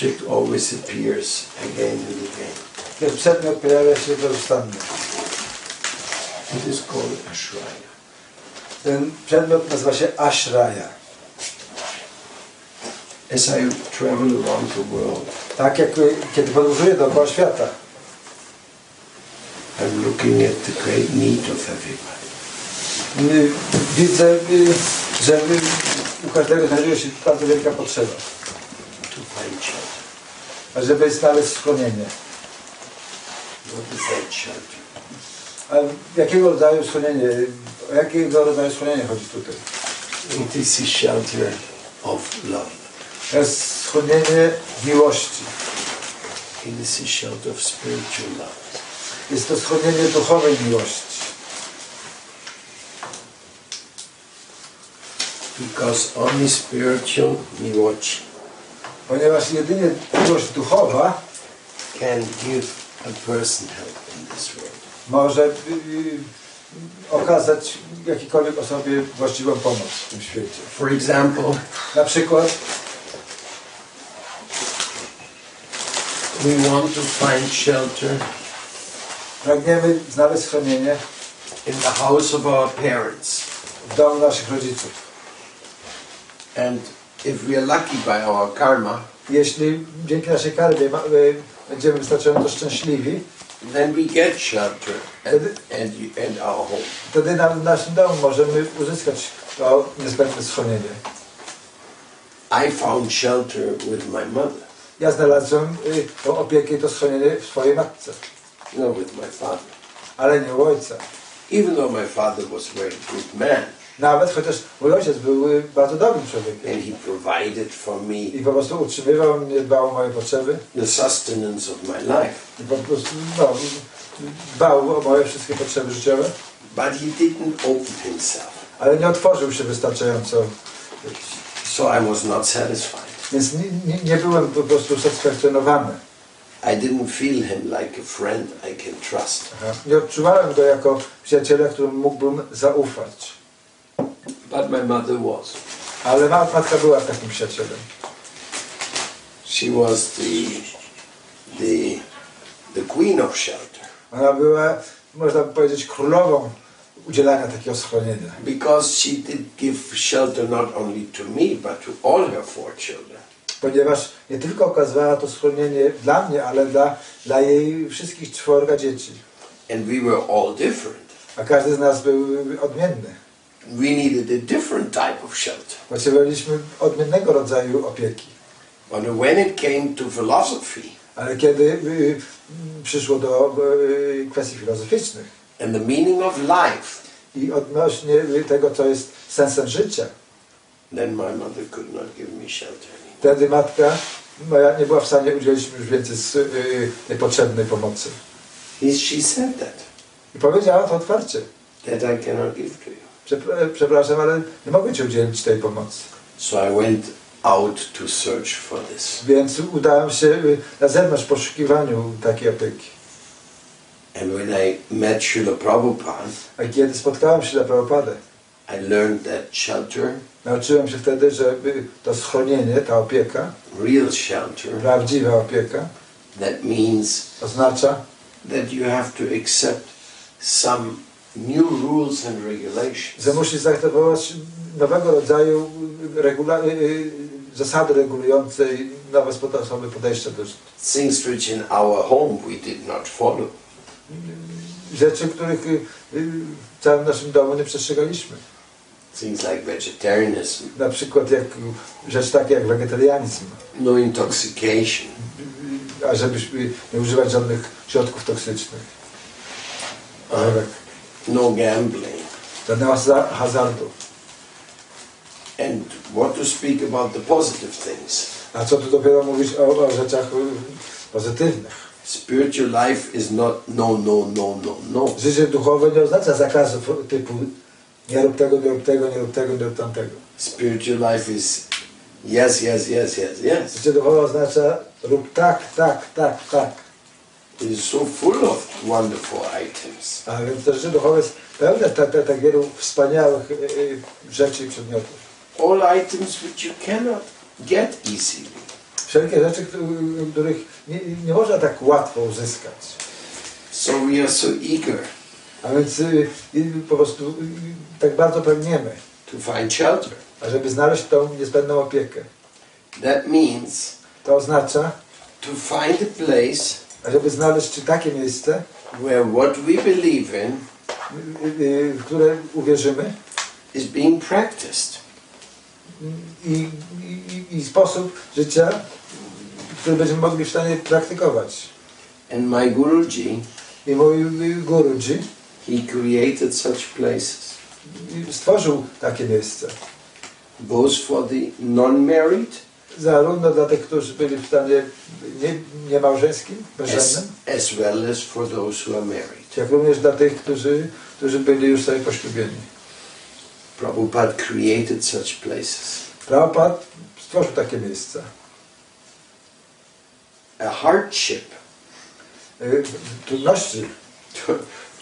object always appears again and again. Ten przedmiot pojawia się nieustannie. It is called Ashraya. Ten przedmiot nazywa się Ashraya. As I travel around the world, tak jak kiedy podróżuję dookoła świata, I'm looking at the great need of everybody. Widzę, że u każdego znajduje się bardzo wielka potrzeba. To find shelter. Żeby znaleźć schronienie. What is that shelter? A jakiego rodzaju schronienie? O jakiego rodzaju schronienie chodzi tutaj? It is a shelter of love. To jest schronienie miłości. It is a shelter of spiritual love. Jest to schronienie duchowej miłości. Because only spiritual miłość, ponieważ jedynie miłość duchowa can give a person help in this world. Może okazać jakiejkolwiek osobie właściwą pomoc w tym świecie. For example, na przykład, we want to find shelter. Pragniemy znaleźć schronienie in the house of our parents, w domu naszych rodziców. And if we are lucky by our karma, jeśli dzięki naszej karmie będziemy wystarczająco szczęśliwi, then we get shelter and our home. Wtedy w naszym domu możemy uzyskać to niezbędne schronienie. I found shelter with my mother. Ja znalazłem tą opiekę i to schronienie w swojej matce. No, with my father. Ale nie u ojca. Even though my father was a very good man. Nawet chociaż mój ojciec był bardzo dobrym człowiekiem. And he provided for me. I po prostu utrzymywał mnie, dbał o moje potrzeby. The sustenance of my life. I po prostu dbał o moje wszystkie potrzeby życiowe. But he didn't open himself. Ale nie otworzył się wystarczająco. So I was not satisfied. Więc nie byłem po prostu satysfakcjonowany. I didn't feel him like a friend I can trust. Nie odczuwałem go jako przyjaciela, któremu mógłbym zaufać. But my mother was. Ale matka była takim przyjacielem. She was the queen of shelter. Ona była, można by powiedzieć, królową udzielania takiego schronienia. Because she did give shelter not only to me but to all her four children. Ponieważ nie tylko okazywała to schronienie dla mnie, ale dla jej wszystkich czworga dzieci. And we were all different. A każdy z nas był odmienny. We needed a different type of shelter. Potrzebowaliśmy odmiennego rodzaju opieki. But when it came to philosophy, ale kiedy przyszło do kwestii filozoficznych, and the meaning of life, i odnośnie tego, co jest sensem życia, then my mother could not give me shelter. Wtedy matka moja nie była w stanie udzielić mi już więcej potrzebnej pomocy. She said that. I powiedziała to otwarcie. That I cannot give to you. Przepraszam, ale nie mogę ci udzielić tej pomocy. So I went out to search for this. Więc udałem się na zewnątrz w poszukiwaniu takiej opieki. And when I met Śrīla Prabhupāda, a kiedy spotkałem Śrīla Prabhupādę, I learned that shelter. Nauczyłem się wtedy, że to schronienie, ta opieka, real shelter, prawdziwa opieka, that means, oznacza, that you have to accept some new rules and regulations. Że musisz zaakceptować nowego rodzaju zasady regulujące nowe sposoby podejścia do życia. Things which in our home we did not follow. Rzeczy, których w całym naszym domu nie przestrzegaliśmy. Things like vegetarianism. Na przykład rzecz taka jak wegetarianizm. No intoxication. A żebyśmy nie używać żadnych środków toksycznych. No gambling. Żadnego hazardu. And what to speak about the positive things. A co tu dopiero mówić o rzeczach pozytywnych. Spiritual life is not no. Życie duchowe nie oznacza zakazów typu nie rób tego, nie rób tego, nie rób tego, nie rób tamtego. Spiritual life is yes. Życie duchowe oznacza rób tak. It is so full of wonderful items. A więc to życie duchowe jest pełne tak wielu wspaniałych rzeczy i przedmiotów. All items which you cannot get easily. wszelkie rzeczy, których nie można tak łatwo uzyskać. So we are so eager. A więc po prostu tak bardzo pragniemy, to find shelter, ażeby znaleźć tą niezbędną opiekę. That means, to oznacza, to find a place, ażeby znaleźć takie miejsce, where what we believe in, w które uwierzymy, is being practiced. I sposób życia, który będziemy mogli w stanie praktykować. And my Guruji, i mój Guruji, he created such places. Stworzył takie miejsce. Both for the non-married, zarówno dla tych, którzy byli w stanie niemałżeńskim, bezżennym, as well as for those who are married. Jak również dla tych, którzy byli już sobie poślubieni. Prabhupada created such places. Prabhupada stworzył takie miejsca. A hardship, trudności,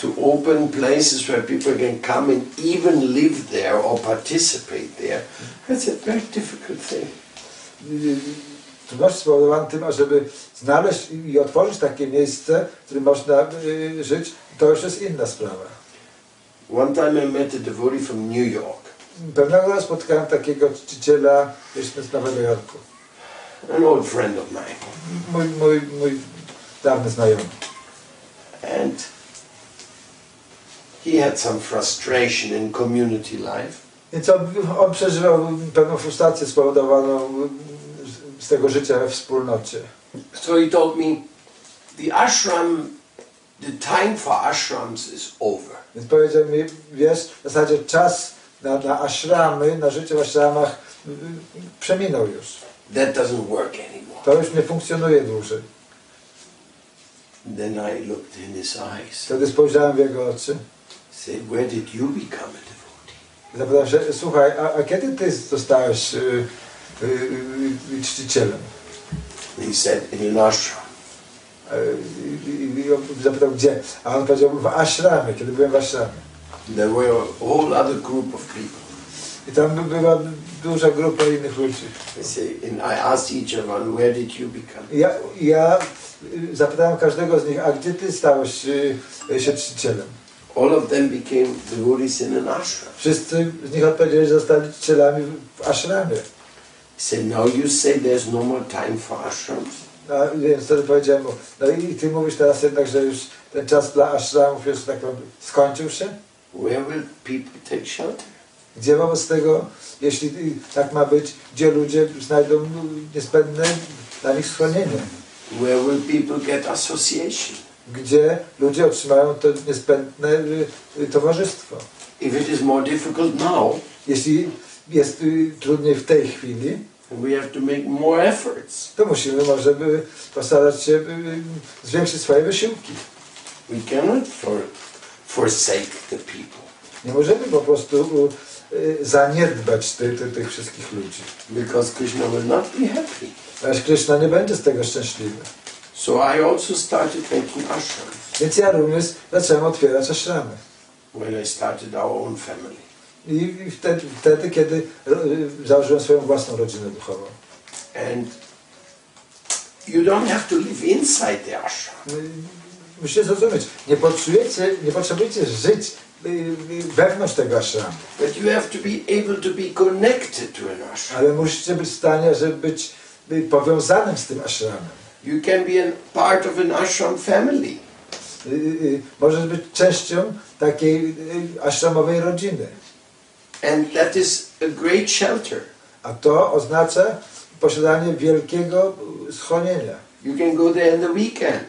to open places where people can come and even live there or participate there. That's a very difficult thing. Trudności spowodowane tym, ażeby znaleźć i otworzyć takie miejsce, w którym można żyć, to już jest inna sprawa. One time I met a devotee from New York. Pewnego razu spotkałem takiego czciciela z Nowego Jorku. An old friend of mine. Mój dawny znajomy. And he had some frustration in community life. Więc on przeżywał pewną frustrację spowodowaną z tego życia we wspólnocie. So he told me, the ashram, the time for ashrams is over. Więc powiedział mi, wiesz, w zasadzie czas na ashramy, na życie w ashramach przeminął już. That doesn't work anymore. To już nie funkcjonuje dłużej. Then I looked in his eyes. Wtedy spojrzałem w jego oczy. Say, where did you become a devotee? Zapytałem się, słuchaj, a kiedy ty zostałeś czcicielem? He said, in an ashram. I zapytał gdzie? A on powiedział w ashramie, kiedy byłem w ashramie. There were a whole other group of people. I tam była duża grupa innych ludzi. And I asked each of them, where did you become? Ja zapytałem każdego z nich, a gdzie ty stałeś się czcicielem? All of them became devotees in an ashram. Wszyscy z nich odpowiedzieli, że zostali czcicielami w ashramie. He said, now you say there's no more time for ashrams. Więc wtedy powiedziałem mu, no i ty mówisz teraz jednak, że już ten czas dla ashramów już tak skończył się? Where will people take shelter? Gdzie wobec tego, jeśli tak ma być, gdzie ludzie znajdą niezbędne dla nich schronienie? Where will people get association? Gdzie ludzie otrzymają to niezbędne towarzystwo? If it is more difficult now, jeśli jest trudniej w tej chwili, we have to make more efforts. To musimy może postarać się zwiększyć swoje wysiłki. We cannot forsake the people. Nie możemy po prostu zaniedbać tych wszystkich ludzi. Because Krishna will not be happy. Aż Krishna nie będzie z tego szczęśliwy. So I also started making ashrams. Więc ja również zacząłem otwierać ashramy. When I started our own family. I wtedy, kiedy założyłem swoją własną rodzinę duchową. And you don't have to live inside the ashram. Musicie zrozumieć, nie potrzebujecie żyć wewnątrz tego ashramu. But you have to be able to be connected to an ashram. Ale musicie być w stanie, żeby być powiązanym z tym ashramem. You can be a part of an ashram family. Możesz być częścią takiej ashramowej rodziny. And that is a great shelter. A to oznacza posiadanie wielkiego schronienia. You can go there in the weekend.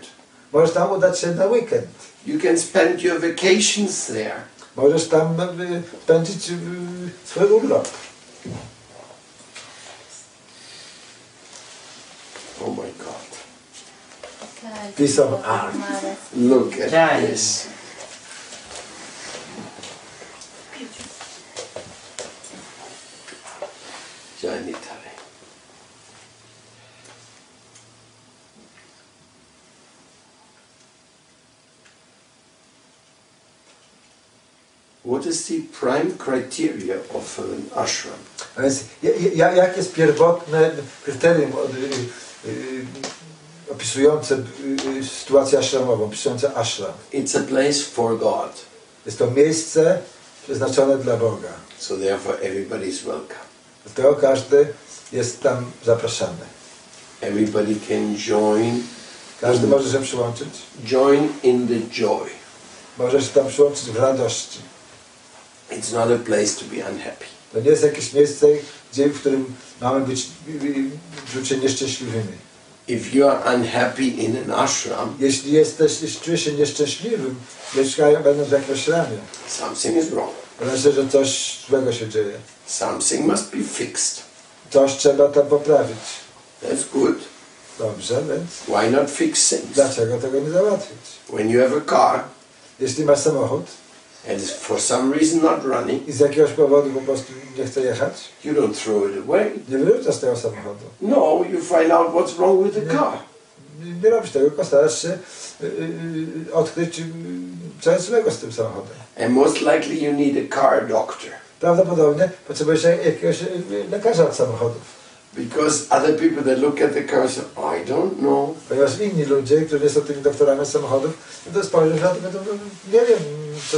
Możesz tam udać się na weekend. You can spend your vacations there. Możesz tam spędzić swój urlop. Oh my God. Piece of art. Look at this. Janita. What is the prime criteria of an ashram? Jakie jest pierwotne kryterium opisujące sytuację ashramową, opisujące ashram. It's a place for God. Jest to miejsce przeznaczone dla Boga. So therefore everybody is welcome. Dlatego każdy jest tam zapraszany. Everybody can join. Każdy może się przyłączyć. Join in the joy. Może się tam przyłączyć w radości. It's not a place to be unhappy. To nie jest jakieś miejsce, w którym mamy być nieszczęśliwymi. If you are unhappy in an ashram, jeśli czujesz się nieszczęśliwym, będąc w jakimś ashramie, something is wrong. Myślę, że coś złego się dzieje. Something must be fixed. Coś trzeba tam poprawić. That's good. Dobrze, więc. Why not fix things? Dlaczego tego nie załatwić? When you have a car, jeśli masz samochód, and for some reason not running, i z jakiegoś powodu po prostu nie chce jechać, you don't throw it away. Nie wyrzucasz tego samochodu. No, you find out what's wrong with the car. Nie robisz tego, tylko starasz się odkryć, co jest złego z tym samochodem. And most likely you need a car doctor. Prawdopodobnie potrzebujesz jakiegoś lekarza od samochodów. Because other people that look at the cars say, I don't know. Ponieważ inni ludzie, którzy nie są tymi doktorami samochodów, to spojrzą na to, nie wiem, co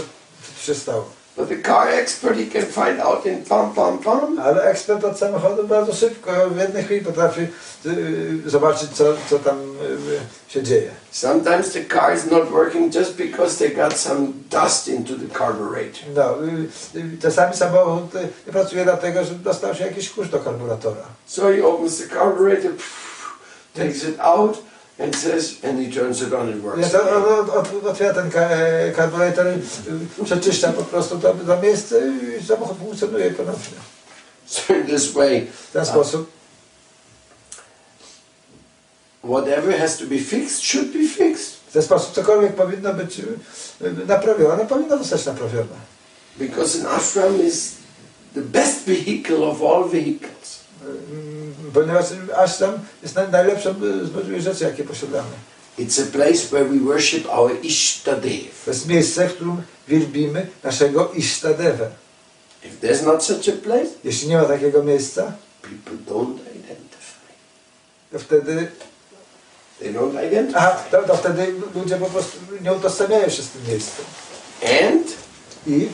się stało. But the car expert, he can find out in pam. Ale ekspert od samochodu bardzo szybko, w jednej chwili potrafi zobaczyć, co tam się dzieje. Sometimes the car is not working just because they got some dust into the carburetor. No, czasami samochód nie pracuje dlatego, że dostał się jakiś kurz do karburatora. So he opens the carburetor, takes it out and says, and he turns it on and works. Otwiera ten karburator, przeczyszcza po prostu to miejsce i samochód funkcjonuje ponownie. So in this way, w ten sposób, whatever has to be fixed should be fixed. W ten sposób cokolwiek powinno być naprawione, powinno zostać naprawione. Because an ashram is the best vehicle of all vehicles. Ponieważ ashram jest najlepszą z możliwych rzeczy, jakie posiadamy. It's a place where we worship our Ishtadev. To jest miejsce, w którym wielbimy naszego Ishtadevę. If there's not such a place, jeśli nie ma takiego miejsca, people don't identify. To wtedy they don't identify. Aha, to wtedy ludzie po prostu nie utożsamiają się z tym miejscem. And i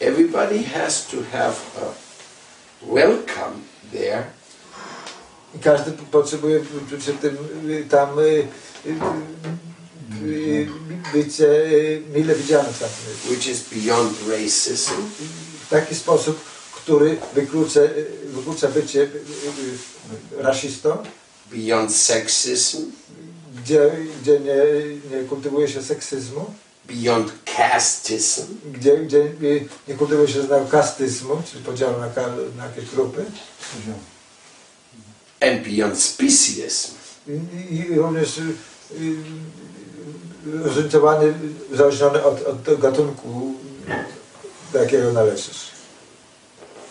everybody has to have a welcome there. I każdy potrzebuje być mile widzianym w takim miejscu. Which is beyond racism. W taki sposób, który wyklucza bycie rasistą. Beyond sexism. Gdzie nie kultywuje się seksyzmu. Beyond casteism. Gdzie nie kultywuje się kastyzmu, czyli podziału na jakieś grupy. And beyond speciesism. I również różnicowany, uzależniony od gatunku, do jakiego należysz.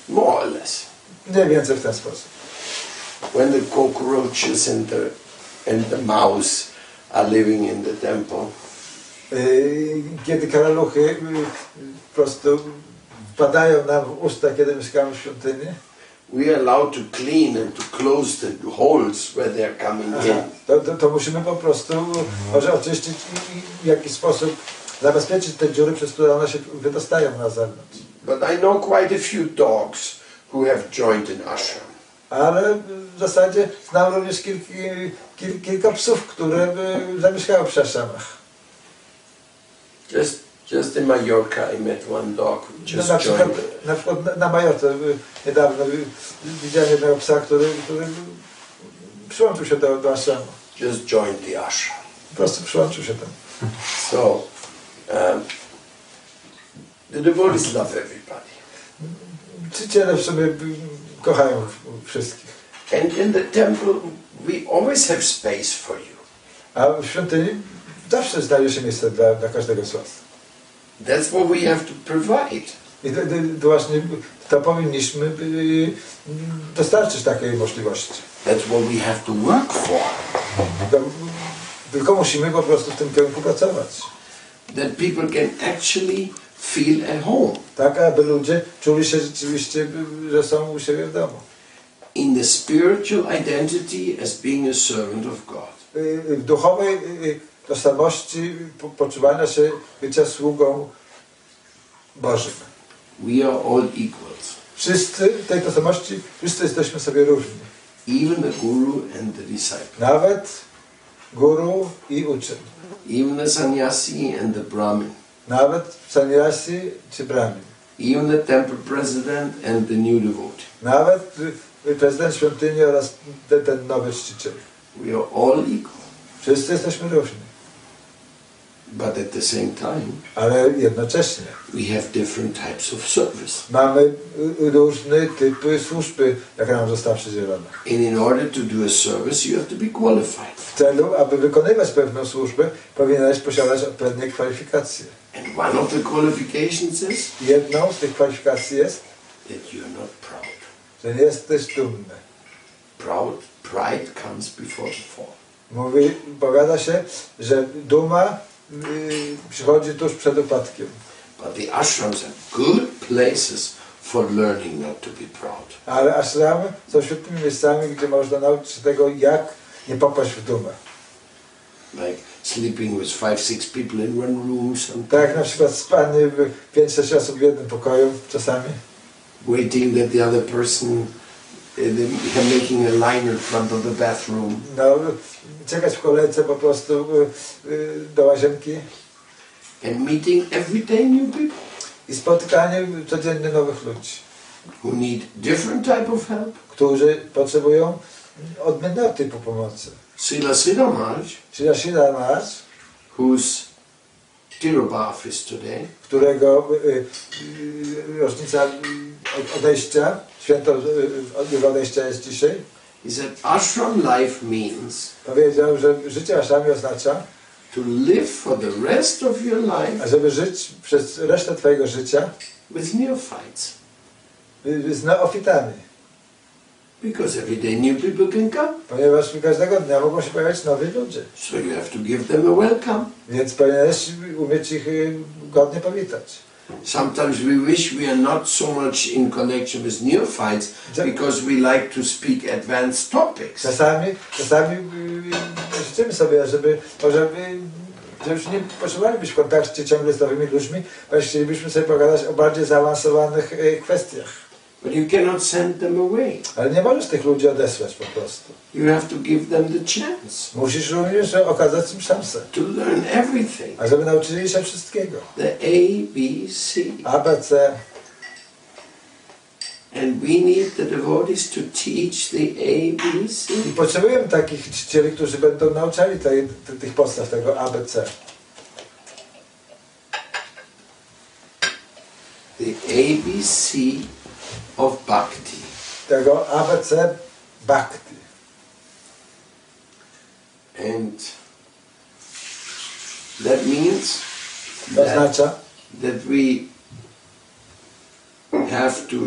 More or less. Mniej więcej w ten sposób. When the cockroaches and the mouse are living in the temple, kiedy karaluchy po prostu wpadają nam w usta, kiedy mieszkamy w świątyni, we are allowed to clean and to close the holes where they are coming in. To musimy po prostu może oczyścić i w jakiś sposób zabezpieczyć te dziury, przez które one się wydostają na zewnątrz. But I know quite a few dogs who have joined an ashram. Ale w zasadzie znam również kilka psów, które zamieszkały w ashramach. Just in Mallorca I met one dog who just joined. Na przykład na Majorce niedawno widziałem jednego psa, który przyłączył się do ashramu. Just joined the ashram. Po prostu przyłączył się tam. So, the devotees love everybody. Czyciele w sobie kochają wszystkich. And in the temple we always have space for you. A w świątyni zawsze znajduje się miejsce dla każdego z was. That's what we have to provide. I właśnie to powinniśmy dostarczyć takiej możliwości. That's what we have to work for. Tylko musimy po prostu w tym kierunku pracować. That people can actually feel at home. Tak, aby ludzie czuli się rzeczywiście, że są u siebie w domu. in the spiritual identity as being a servant of God. W duchowej tożsamości poczuwania się bycia sługą Bożym. We are all equals. Wszyscy w tej tożsamości, wszyscy jesteśmy sobie równi. Even the guru and the disciple. Nawet guru i uczeń. Even the sannyasi and the brahmin. Nawet sannyasi czy brahmin. Even the temple president and the new devotee. Nawet prezydent świątyni oraz ten nowy czciciel. We are all equal. Wszyscy jesteśmy równi. But at the same time, ale jednocześnie, we have different types of service. Mamy różne typy służby, jakie nam została przydzielona. And in order to do a service, you have to be qualified. W celu, aby wykonywać pewną służbę, powinieneś posiadać odpowiednie kwalifikacje. And one of the qualifications is, jedną z tych kwalifikacji jest, that you're not proud. Że nie jesteś dumny. Pride comes before the fall. Mówi, powiada się, że duma przychodzi tuż przed upadkiem. But the ashrams are good places for learning not to be proud. Ale ashramy są świetnymi miejscami, gdzie można nauczyć się tego, jak nie popaść w dumę. Like sleeping with 5-6 people in one room sometimes. Tak, na przykład spanie 5-6 osób w jednym pokoju czasami. Waiting that the other person they're making a line in front of the bathroom. No, czekać w kolejce po prostu do łazienki. And meeting every day new people. I spotykanie codziennie nowych ludzi. Who need different type of help. Którzy potrzebują odmiennego typu pomocy. Śrīla Maharaj, whose Tirubhav is today, którego rocznica odejścia, święto odejścia jest dzisiaj. He said, ashram life means, powiedział, że życie ashramie oznacza to live for the rest of your life, ażeby żyć przez resztę twojego życia with neophytes, z neofitami. Because every day new people can come. Ponieważ każdego dnia mogą się pojawiać nowi ludzie. So you have to give them a welcome. Więc powinieneś umieć ich godnie powitać. Sometimes we wish we are not so much in connection with neophytes because we like to speak advanced topics. Czasami życzymy sobie, żeby już nie potrzebowali być w kontakcie ciągle z nowymi ludźmi, ale chcielibyśmy sobie pogadać o bardziej zaawansowanych kwestiach. But you cannot send them away. Ale nie możesz tych ludzi odesłać po prostu. You have to give them the chance. Musisz również okazać im szansę. To learn everything. Ażeby nauczyli się wszystkiego. The A, B, C. A, B, C. And we need the devotees to teach the A, B, C. I potrzebujemy takich czcicieli, którzy będą nauczali tych podstaw tego A, B, C. The A, B, C of bhakti. Tego ABC bhakti. And that means that we have to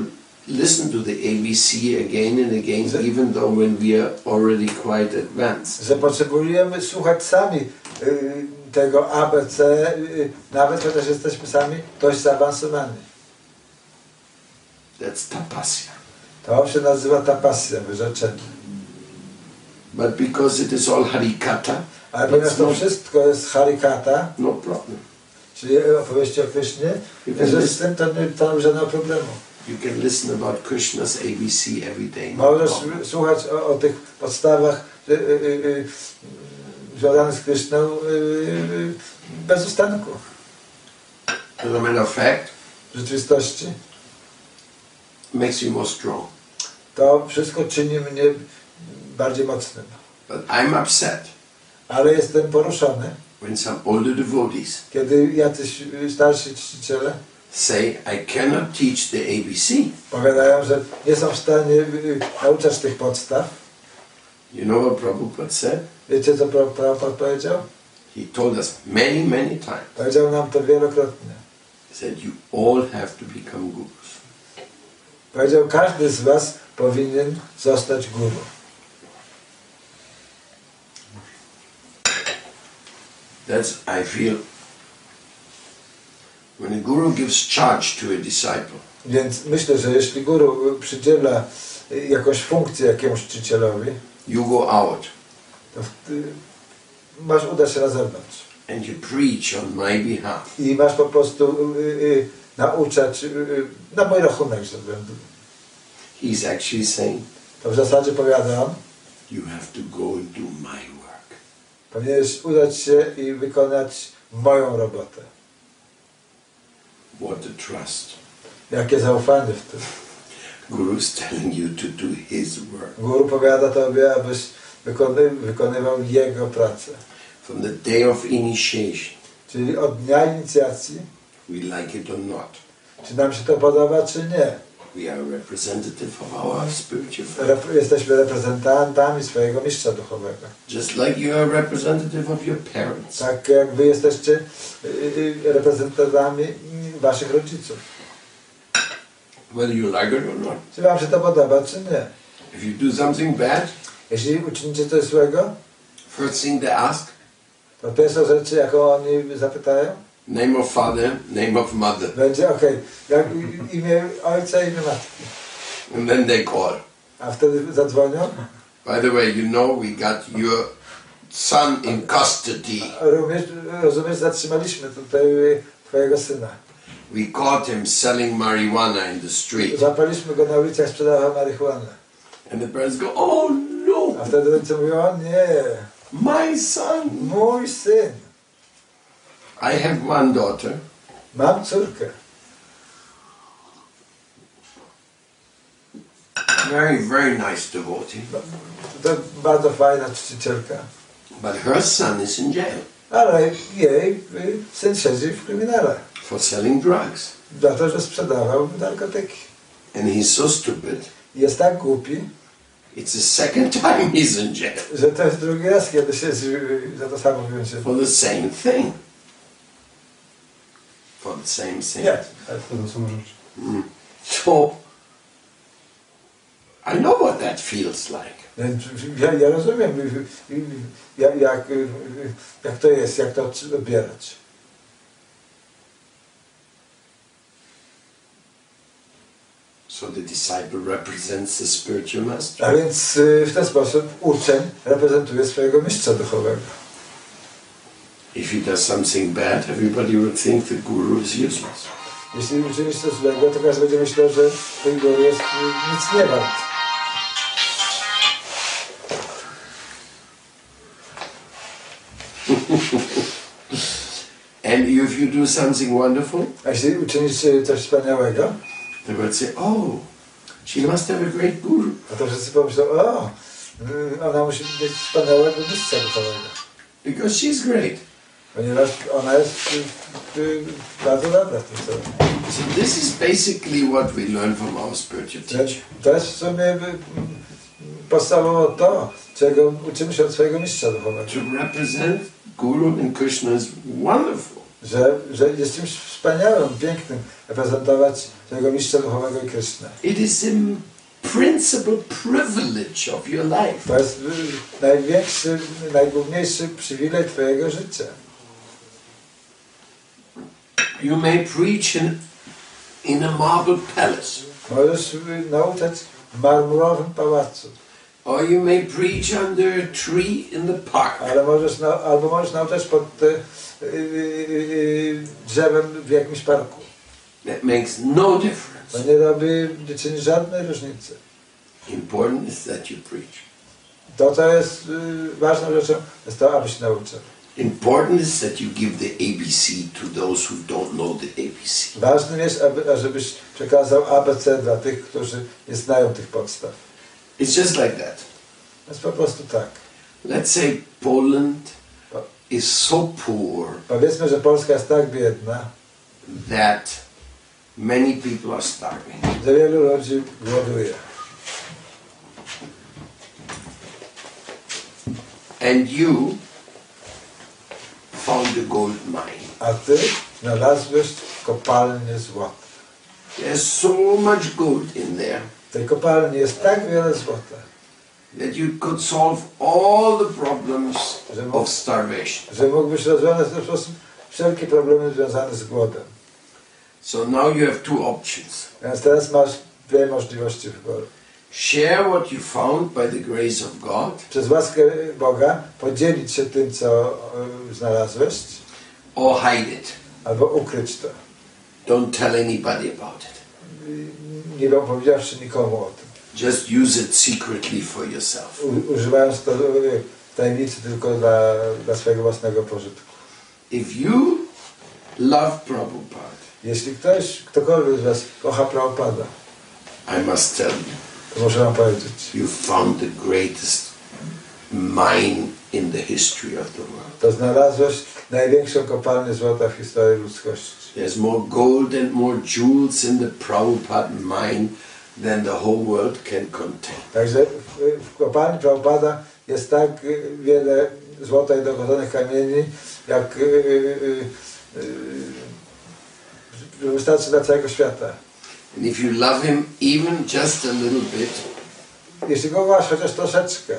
listen to the ABC again and again, even though when we are already quite advanced. Że potrzebujemy słuchać sami tego ABC, nawet chociaż jesteśmy sami dość zaawansowani. That's tapasya. To się nazywa tapasya, wyrzeczenie. But because it is all harikata, ale ponieważ to wszystko jest harikata, no problem. Czyli opowieści o Krishnie, z tym to nie tam żadnego problemu. You can listen about Krishna's ABC every day. Możesz słuchać o tych podstawach związanych z Krishną bez ustanku. As a matter of fact, w rzeczywistości makes you more strong. To wszystko czyni mnie bardziej mocnym. But I'm upset. Ale jestem poruszony. When some older devotees, kiedy jacyś starsi czciciele, say I cannot teach the ABC. Powiadają, że nie są w stanie nauczać tych podstaw. You know what Prabhupada said? Wiecie co Prabhupada powiedział? He told us many, many times. Powiedział nam to wielokrotnie. He said you all have to become gurus. Powiedział, każdy z was powinien zostać guru. That's I feel. When a guru gives charge to a disciple. Więc myślę, że jeśli guru przydziela jakąś funkcję jakiemuś czcicielowi, you go out. To masz udać się na zewnątrz. And you preach on my behalf. I masz po prostu nauczać na mój rachunek, że będę. He's actually saying. To w zasadzie powiadam. You have to go and do my work. Powinieneś udać się i wykonać moją robotę. What a trust. Jakie zaufanie w tym. Guru's telling you to do his work. Guru powiada tobie, abyś wykonywał jego pracę. From the day of initiation. Czyli od dnia inicjacji. We like it or not. Czy nam się to podoba, czy nie? We are representative of our spiritual father. Jesteśmy reprezentantami swojego mistrza duchowego. Just like you are representative of your parents. Tak jak wy jesteście reprezentantami waszych rodziców. Whether you like it or not. Czy wam się to podoba, czy nie? If you do something bad. Jeśli uczynicie coś złego. First thing they ask. To pierwsza rzecz, jaką oni zapytają. Name of father, name of mother. Będzie okej. Imię ojca, imię matki. And then they call. A wtedy zadzwonią. By the way, you know we got your son in custody. Rozumiesz, zatrzymaliśmy tutaj twojego syna. We caught him selling marijuana in the street. Zapaliśmy go na ulicach, sprzedawał marihuanę. And the parents go, oh no. A wtedy rodzice mówią, o nie. My son. Mój syn. I have one daughter. Mam córkę. Very nice devotee. To bardzo fajna czcicielka. But her son is in jail. Ale jej syn siedzi w kryminale. For selling drugs. Za to, że sprzedawał narkotyki. And he's so stupid. Jest tak głupi. It's the second time he's in jail. Że to jest drugi raz, kiedy siedzi za to samo w więzieniu. For the same thing. For the same thing. Yeah. Mm. So I know what that feels like. Ja rozumiem, jak to jest, jak to odbierać. So the disciple represents the spiritual master. A więc w ten sposób uczeń reprezentuje swojego mistrza duchowego. If he does something bad, everybody would think the guru is useless. Jeśli uczynisz coś złego, to każdy będzie myślał, że ten guru jest nic nie wart. And if you do something wonderful, a jeśli uczynisz coś wspaniałego, they would say, oh, she must have a great guru. A to wszyscy pomyślą, o, ona musi mieć wspaniałego mistrza duchowego. Because she's great. Ponieważ ona jest bardzo dobra w tym celu. So this is basically what we learn from our spiritual teacher. To jest w sumie podstawowo to, czego uczymy się od swojego mistrza duchowego. To represent Guru and Krishna is wonderful. Że jest czymś wspaniałym, pięknym reprezentować swojego mistrza duchowego i Krishna. It is a principal privilege of your life. To jest największy, najgłówniejszy przywilej twojego życia. You may preach in a marble palace. Możesz nauczać w marmurowym pałacu. Or you may preach under a tree in the park. Albo możesz nauczać pod drzewem w jakimś parku. That makes no difference. To nie robi, nie czyni żadnej różnicy. Important is that you preach. To, co jest ważną rzeczą, jest to, abyś nauczył. Important is that you give the ABC to those who don't know the ABC. Ważne jest, ażebyś przekazał ABC dla tych, którzy nie znają tych podstaw. It's just like that. Jest po prostu tak. Let's say Poland is so poor. Powiedzmy, że Polska jest tak biedna, that many people are starving. Że wielu ludzi głoduje. And you found the gold mine. A ty znalazłeś kopalnię złota. There's so much gold in there. W tej kopalni jest tak wiele złota, that you could solve all the problems of starvation. Że mógłbyś rozwiązać w ten sposób wszelkie problemy związane z głodem. So now you have two options. Więc teraz masz dwie możliwości wyboru. Share what you found by the grace of God. Przez łaskę Boga podzielić się tym, co znalazłeś. Or hide it. Albo ukryć to. Don't tell anybody about it. Nie powiedziawszy nikomu o tym. Just use it secretly for yourself. Używając to w tajemnicy tylko dla swojego własnego pożytku. If you love Prabhupada. Jeśli ktokolwiek z was kocha Prabhupada. I must tell you. To muszę wam powiedzieć. You found the greatest mine in the history of the world. To znalazłeś największą kopalnię złota w historii ludzkości. There's more gold and more jewels in the Prabhupada mine than the whole world can contain. Także w kopalni Prabhupada jest tak wiele złota i dogodzonych kamieni, jak wystarczy dla całego świata. And if you love him even just a little bit, jeśli go kochasz chociaż troszeczkę,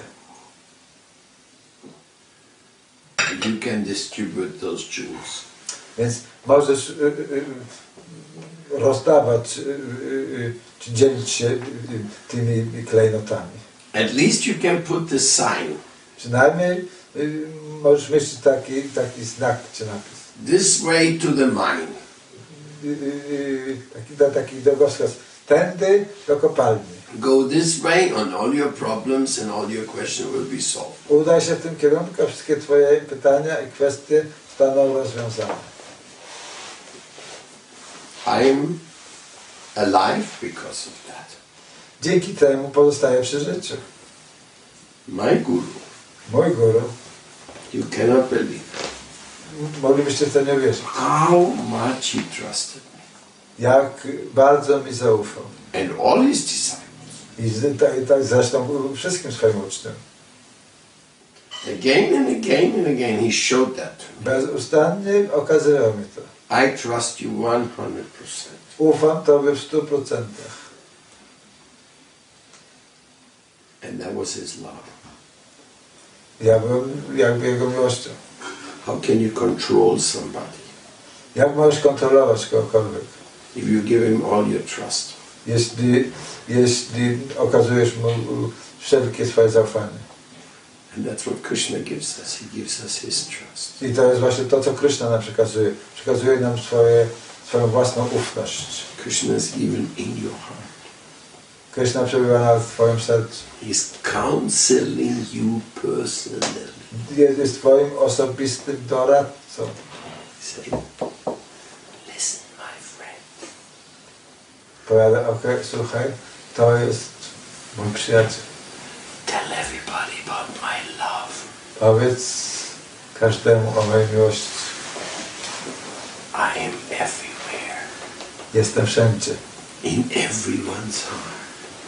you can distribute those jewels. Więc możesz rozdawać czy dzielić się tymi klejnotami. At least you can put the sign. Przynajmniej możesz mieć taki znak czy napis. This way to the mine. Taki drogowskaz. Tędy do kopalni. Go this way and all your problems and all your questions will be solved. Udaj się w tym kierunku, wszystkie twoje pytania i kwestie staną rozwiązane. I'm alive because of that. Dzięki temu pozostaję przy życiu. Mój guru, you cannot believe. Moglibyście w to nie wierzyć. How much he trusted me. Jak bardzo mi zaufał. And all his disciples. I tak zresztą wszystkim swoim uczniom. Again and again and again he showed that to me. Bezustannie okazywał mi to. I trust you 100%. Ufam tobie w 100%. And that was his love. Ja byłem jakby jego miłością. How can you control somebody? Jak możesz kontrolować kogokolwiek? If you give him all your trust. Jeśli okazujesz mu wszelkie swoje zaufanie. And that's what Krishna gives us. He gives us his trust. I to jest właśnie to, co Krishna nam przekazuje. Przekazuje nam swoją własną ufność. Krishna is even in your heart. Krishna przebywa na twoim sercu. He's counseling you personally. Jest twoim osobistym doradcą. Listen, my friend. Powiada, słuchaj, to jest mój przyjaciel. Tell everybody about my love. Powiedz każdemu o mojej miłości. I am everywhere. Jestem wszędzie. In everyone's heart.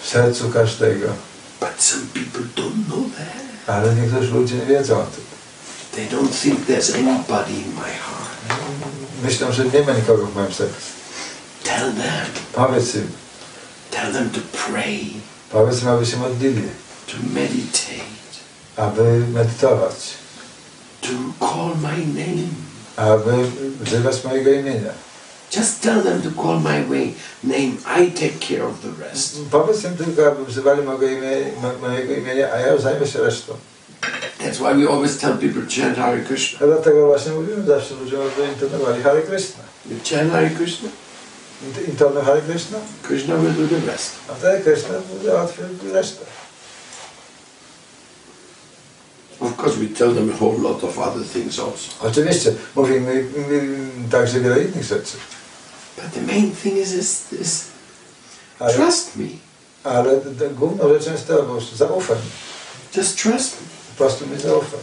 W sercu każdego. But some people don't know that. Ale niektórzy ludzie nie wiedzą o tym. They don't think there's anybody in my heart. Myślą, że nie ma nikogo w moim sercu. Tell them. Powiedz im. Tell them to pray. Powiedz im, aby się modlili. To meditate. Aby medytować. To call my name. Aby wzywać mojego imienia. Just tell them to call my name. I take care of the rest. Powiedz im tylko, aby wzywali mojego imienia, a ja zajmę się resztą. That's why we always tell people to chant Hare Krishna. A dlatego właśnie mówimy zawsze ludziom, aby intonowali Hare Krishna. You chant Hare Krishna. Intonuj Hare Krishna. Krishna will do the rest. A wtedy Krishna załatwi resztę. Of course, we tell them a whole lot of other things also. Oczywiście, mówimy także wiele innych rzeczy. But the main thing is this. Trust me. Ale główną rzeczą jest to, bo zaufaj. Just trust me. Po prostu mi zaufaj.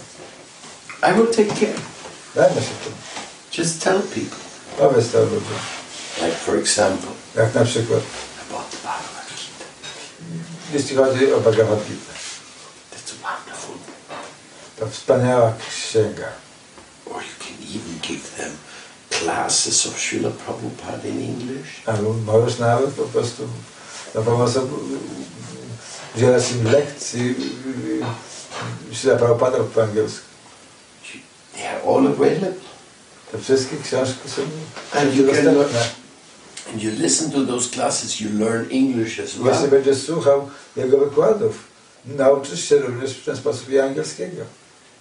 I will take care. Dajmy się tym. Just tell people. Powiedz to ludziom. Like for example. Jak na przykład. About the Bhagavad Gita. Jeśli chodzi o Bhagavad Gita. That's wonderful. To wspaniała księga. Or you can even give them classes of Śrīla Prabhupāda in English. Albo możesz nawet po prostu za pomocą udzielać im lekcji Śrīla Prabhupāda po angielsku. They are all available. Te wszystkie książki są dostępne. And you listen to those classes, you learn English as well. Jeśli będziesz słuchał jego wykładów, nauczysz się również w ten sposób i angielskiego.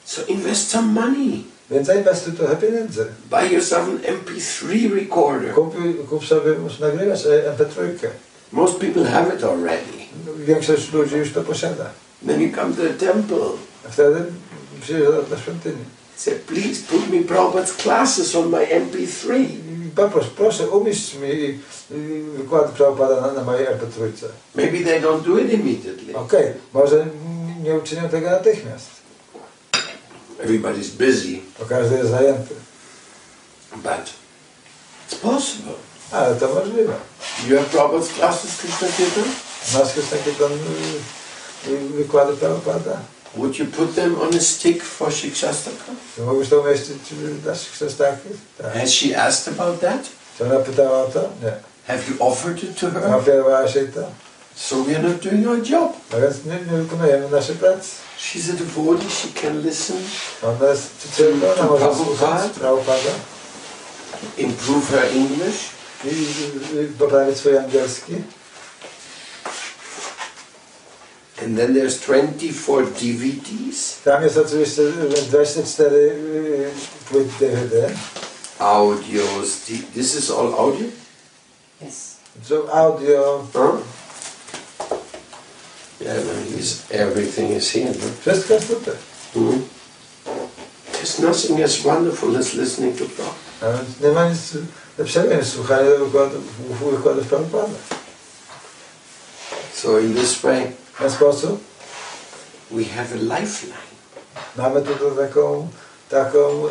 So invest some money. Więc zainwestuj trochę pieniędzy. Buy yourself an MP3 recorder. Kup sobie, musisz nagrywać MP3. Most people have it already. Większość ludzi już to posiada. Then you come to the temple. Wtedy przyjeżdżasz do świątyni. Say, please put me Prabhupada's classes on my MP3. Proszę, umieść mi wykład Prabhupada na mojej MP3. Maybe they don't do it immediately. Okej, może nie uczynią tego natychmiast. Everybody's busy. Każdy jest zajęty. But it's possible. Ale to możliwe. You have Prabhupada's classes, Krishna Kirtan? Masz Krishna Kirtan wykłady Prabhupada? Would you put them on a stick for Shikshastaka? Mógłbyś to umieścić na Shikshastaki? Has she asked about that? Czy ona pytała o to? Nie. Have you offered it to her? Oferowałaś jej to? So we are not doing our job. A więc nie wykonujemy naszej pracy. She's a devotee, she can listen. Ona jest czytelna, ona może słuchać Prabhupada. Improve her English. I poprawić swój angielski. And then there's 24 DVDs. Tam jest oczywiście 24 płyt DVD. Audios. This is all audio? Yes. So audio. Yeah, everything is here. Wszystko jest tutaj. There's nothing as wonderful as listening to Prabhupada. Nie ma nic lepszego niż słuchanie wykładów Prabhupada. So in this way, w ten sposób we have a lifeline. Mamy tutaj taką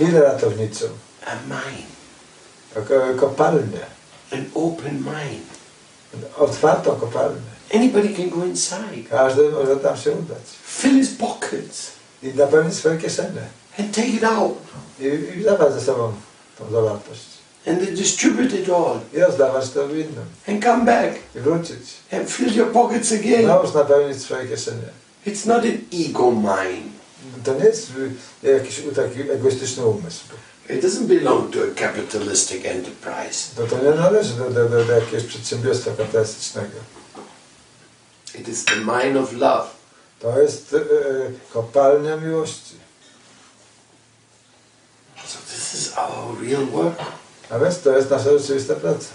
linę ratowniczą. A mine. Kopalnię. An open mine. Otwartą kopalnię. Anybody can go inside. Każdy może tam się udać. Fill his pockets. I napełnić swoje kieszenie. And take it out. I zabrać ze sobą tą zawartość. And they distribute it all. Yes, that was the window. And come back. And fill your pockets again. It's not an ego mind. It doesn't belong to a capitalistic enterprise. It is the mine of love. So this is our real work. A więc to jest nasza rzeczywista praca.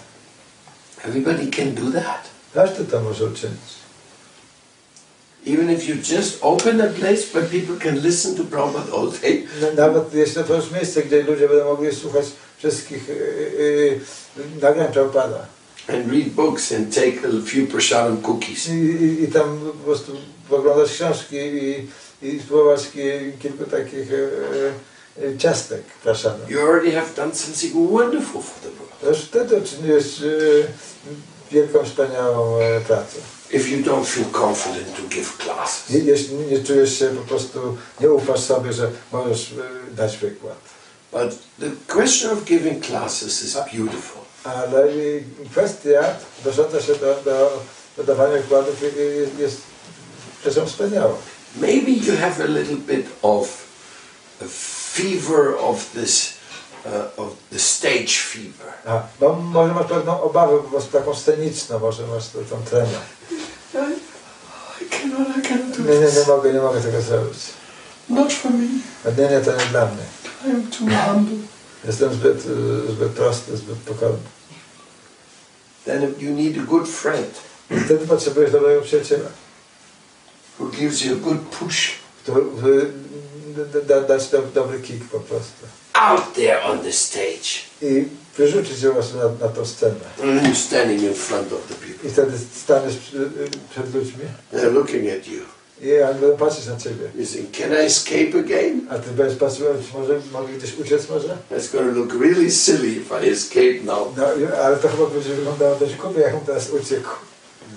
Everybody can do that. Każdy to może uczynić. Even if you just open a place where people can listen to Prabhupada all day. Nawet jeśli to jest miejsce, gdzie ludzie będą mogli słuchać wszystkich nagrań Prabhupada. And read books and take a few Prasadam cookies. I tam po prostu oglądać książki i spróbować kilku takich ciastek, praszana. You already have done something wonderful for the world. Już wtedy uczyniłeś wielką, wspaniałą pracę. If you don't feel confident to give classes. Jeśli nie czujesz się, po prostu nie ufasz sobie, że możesz dać wykład. But the question of giving classes is beautiful. Ale kwestia doszedza się do dawania wykładów jest rzeczą wspaniałą. Maybe you have a little bit of fever of this of the stage fever. No, może masz pewną obawę, po prostu taką sceniczną, może masz tę tremę. Nie mogę tego zrobić. Not for me. Nie, to nie dla mnie. I'm too humble. Jestem zbyt prosty, zbyt pokorny. Then you need a good friend. Wtedy potrzebujesz dobrego przyjaciela. Who gives you a good push. Dać dobry kick po prostu. Out there on the stage. I wyrzucić się właśnie na tą scenę. And you're standing in front of the people. I wtedy staniesz przed ludźmi. They're looking at you. I oni będą patrzeć na ciebie. You think, can I escape again? A ty będziesz patrzył, może mogę gdzieś uciec może? It's gonna look really silly if I escape now. No, ale to chyba będzie wyglądało dość głupio, jak on teraz uciekł.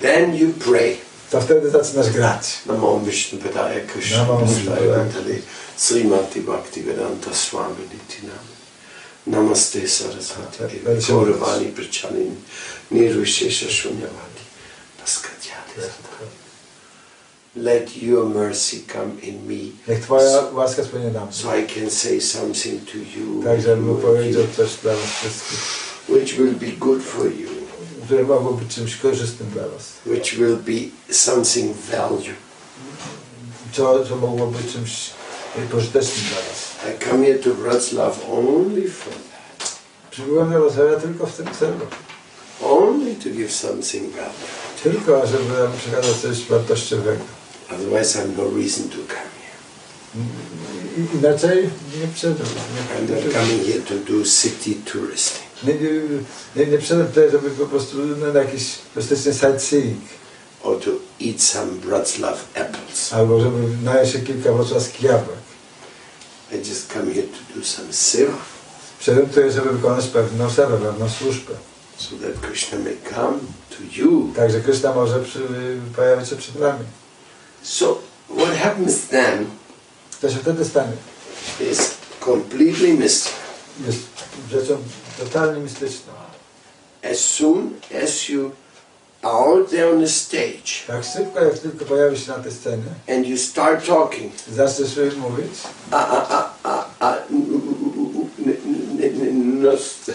Then you pray. To wtedy zaczynasz grać. Namo Vishnu Padaya Krishna Padaya Srimati bhakti Vedanta Swami Namaste Saraswathi Gauravani Prachalini Nirushesha Shunyavati Naskatyate Satam Let your mercy come in me. Niech Twoja łaska spłynie na mnie. So I can say something to you. Tak, żebym mógł powiedzieć coś dla was wszystkich. Which will be good for you. Które mogło być czymś korzystnym dla was. Which will be something valuable. Co mogło być czymś pożytecznym dla was. I come here to Wrocław only for that. Przybyłem do Wrocławia tylko w tym celu. Only to give something valuable. Tylko, żeby przekazać coś wartościowego. Otherwise, I have no reason to come here. Inaczej nie przyszedłem. I'm coming here to do city touristing. Nie przyszedłem tutaj, żeby po prostu na jakiś turystyczny sightseeing. Or to eat some Wrocław apples. Albo żeby najeść się kilka wrocławskich jabłek. I just come here to do some seva. Przyszedłem tutaj, żeby wykonać pewną sevę, pewną służbę. So that Krishna may come to you. Także Krishna może pojawić się przed nami. So what happens then? To się wtedy stanie. Is completely mystical. Jest rzeczą totalnie mistyczną. As soon as you are out there on the stage. Tak szybko jak tylko pojawisz się na tej scenie. And you start talking. Zaczniesz mówić.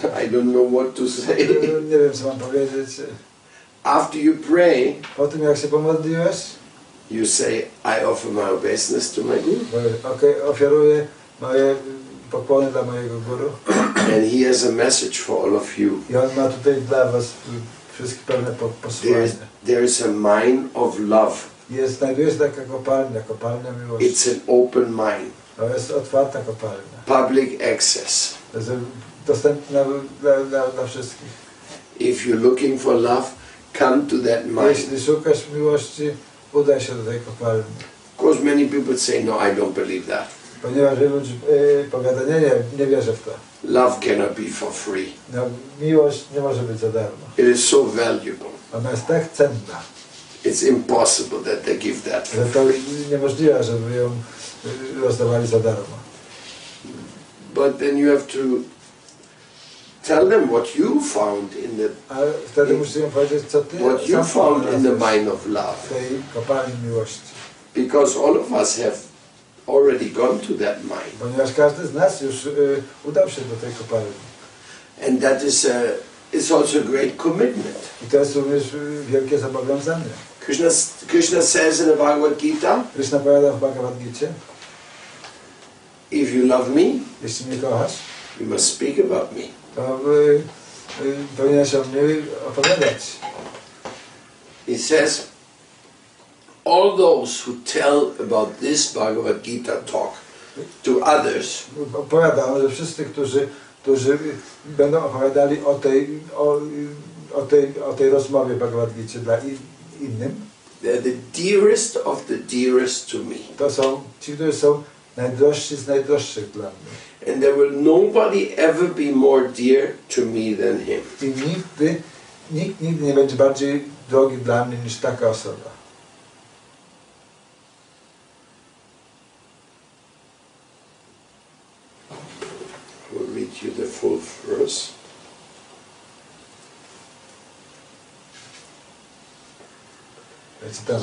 I don't know what to say. Nie wiem co mam powiedzieć. After you pray. Potem jak się pomodliłeś. You say, I offer my obeisance to my guru. Okay, ofiaruję moje pokłony dla mojego guru. And he has a message for all of you. I on ma tutaj dla was wszystkie pewne posłanie. There is a mine of love. Znajduje się taka kopalnia miłości. It's an open mine. To jest otwarta kopalnia. Public access. To jest dostępna dla wszystkich. If you're looking for love, come to that mine. Jeśli szukasz miłości, udaj się do tej kopalni. Of course, many people say, no, I don't believe that. Ponieważ ludzie powiada, nie wierzę w to. Love cannot be for free. No, miłość nie może być za darmo. It is so valuable. Ona jest tak cenna. It's impossible that they give that for free. Niemożliwe, żeby ją rozdawali za darmo. But then you have to tell them what you found in the mine of love. Because all of us have already gone to that mine. And that is also a great commitment. Krishna says in the Bhagavad Gita, if you love me, you must speak about me. To powinien się o mnie opowiadać. He says, all those who tell about this Bhagavad Gita talk to others. Opowiadam, że wszyscy, którzy będą opowiadali o tej rozmowie Bhagavad Gita dla innym. They're the dearest of the dearest to me. To są ci, którzy są najdrożsi z najdroższych dla mnie. And there will nobody ever be more dear to me than him. Nikt nie będzie bardziej drogi dla mnie niż taka osoba. I will read you the full verse.